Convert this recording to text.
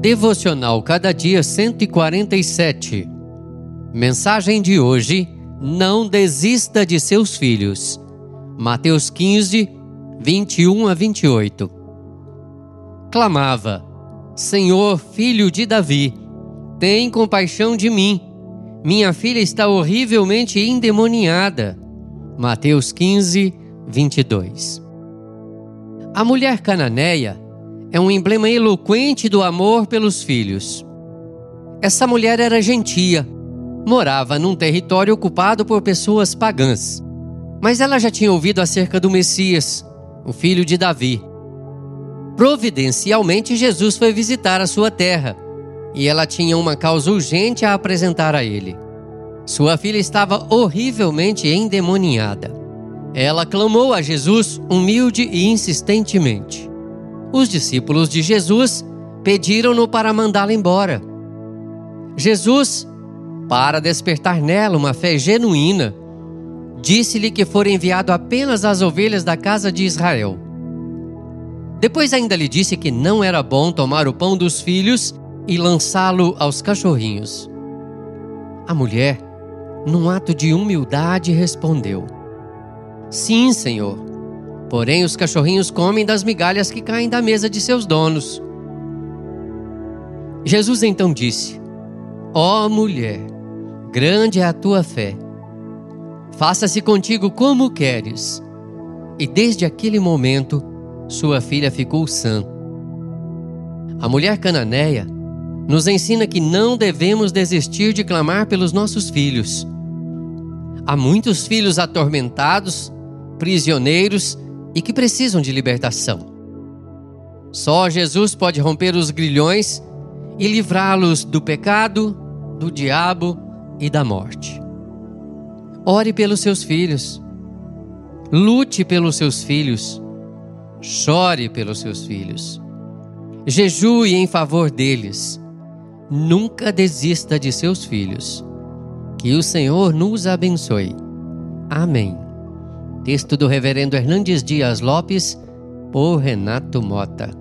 Devocional Cada Dia 147. Mensagem de hoje: não desista de seus filhos. Mateus 15, 21 a 28. Clamava: Senhor, filho de Davi, tem compaixão de mim. Minha filha está horrivelmente endemoniada. Mateus 15, 22. A mulher cananeia é um emblema eloquente do amor pelos filhos. Essa mulher era gentia, morava num território ocupado por pessoas pagãs. Mas ela já tinha ouvido acerca do Messias, o filho de Davi. Providencialmente, Jesus foi visitar a sua terra, e ela tinha uma causa urgente a apresentar a ele. Sua filha estava horrivelmente endemoniada. Ela clamou a Jesus humilde e insistentemente. Os discípulos de Jesus pediram-no para mandá-la embora. Jesus, para despertar nela uma fé genuína, disse-lhe que fora enviado apenas às ovelhas da casa de Israel. Depois ainda lhe disse que não era bom tomar o pão dos filhos e lançá-lo aos cachorrinhos. A mulher, num ato de humildade, respondeu: Sim, Senhor, porém os cachorrinhos comem das migalhas que caem da mesa de seus donos. Jesus então disse: Ó mulher, grande é a tua fé. Faça-se contigo como queres. E desde aquele momento, sua filha ficou sã. A mulher cananeia nos ensina que não devemos desistir de clamar pelos nossos filhos. Há muitos filhos atormentados, prisioneiros e que precisam de libertação. Só Jesus pode romper os grilhões e livrá-los do pecado, do diabo e da morte. Ore pelos seus filhos. Lute pelos seus filhos. Chore pelos seus filhos. Jejue em favor deles. Nunca desista de seus filhos. Que o Senhor nos abençoe. Amém. Texto do Reverendo Hernandes Dias Lopes, por Renato Mota.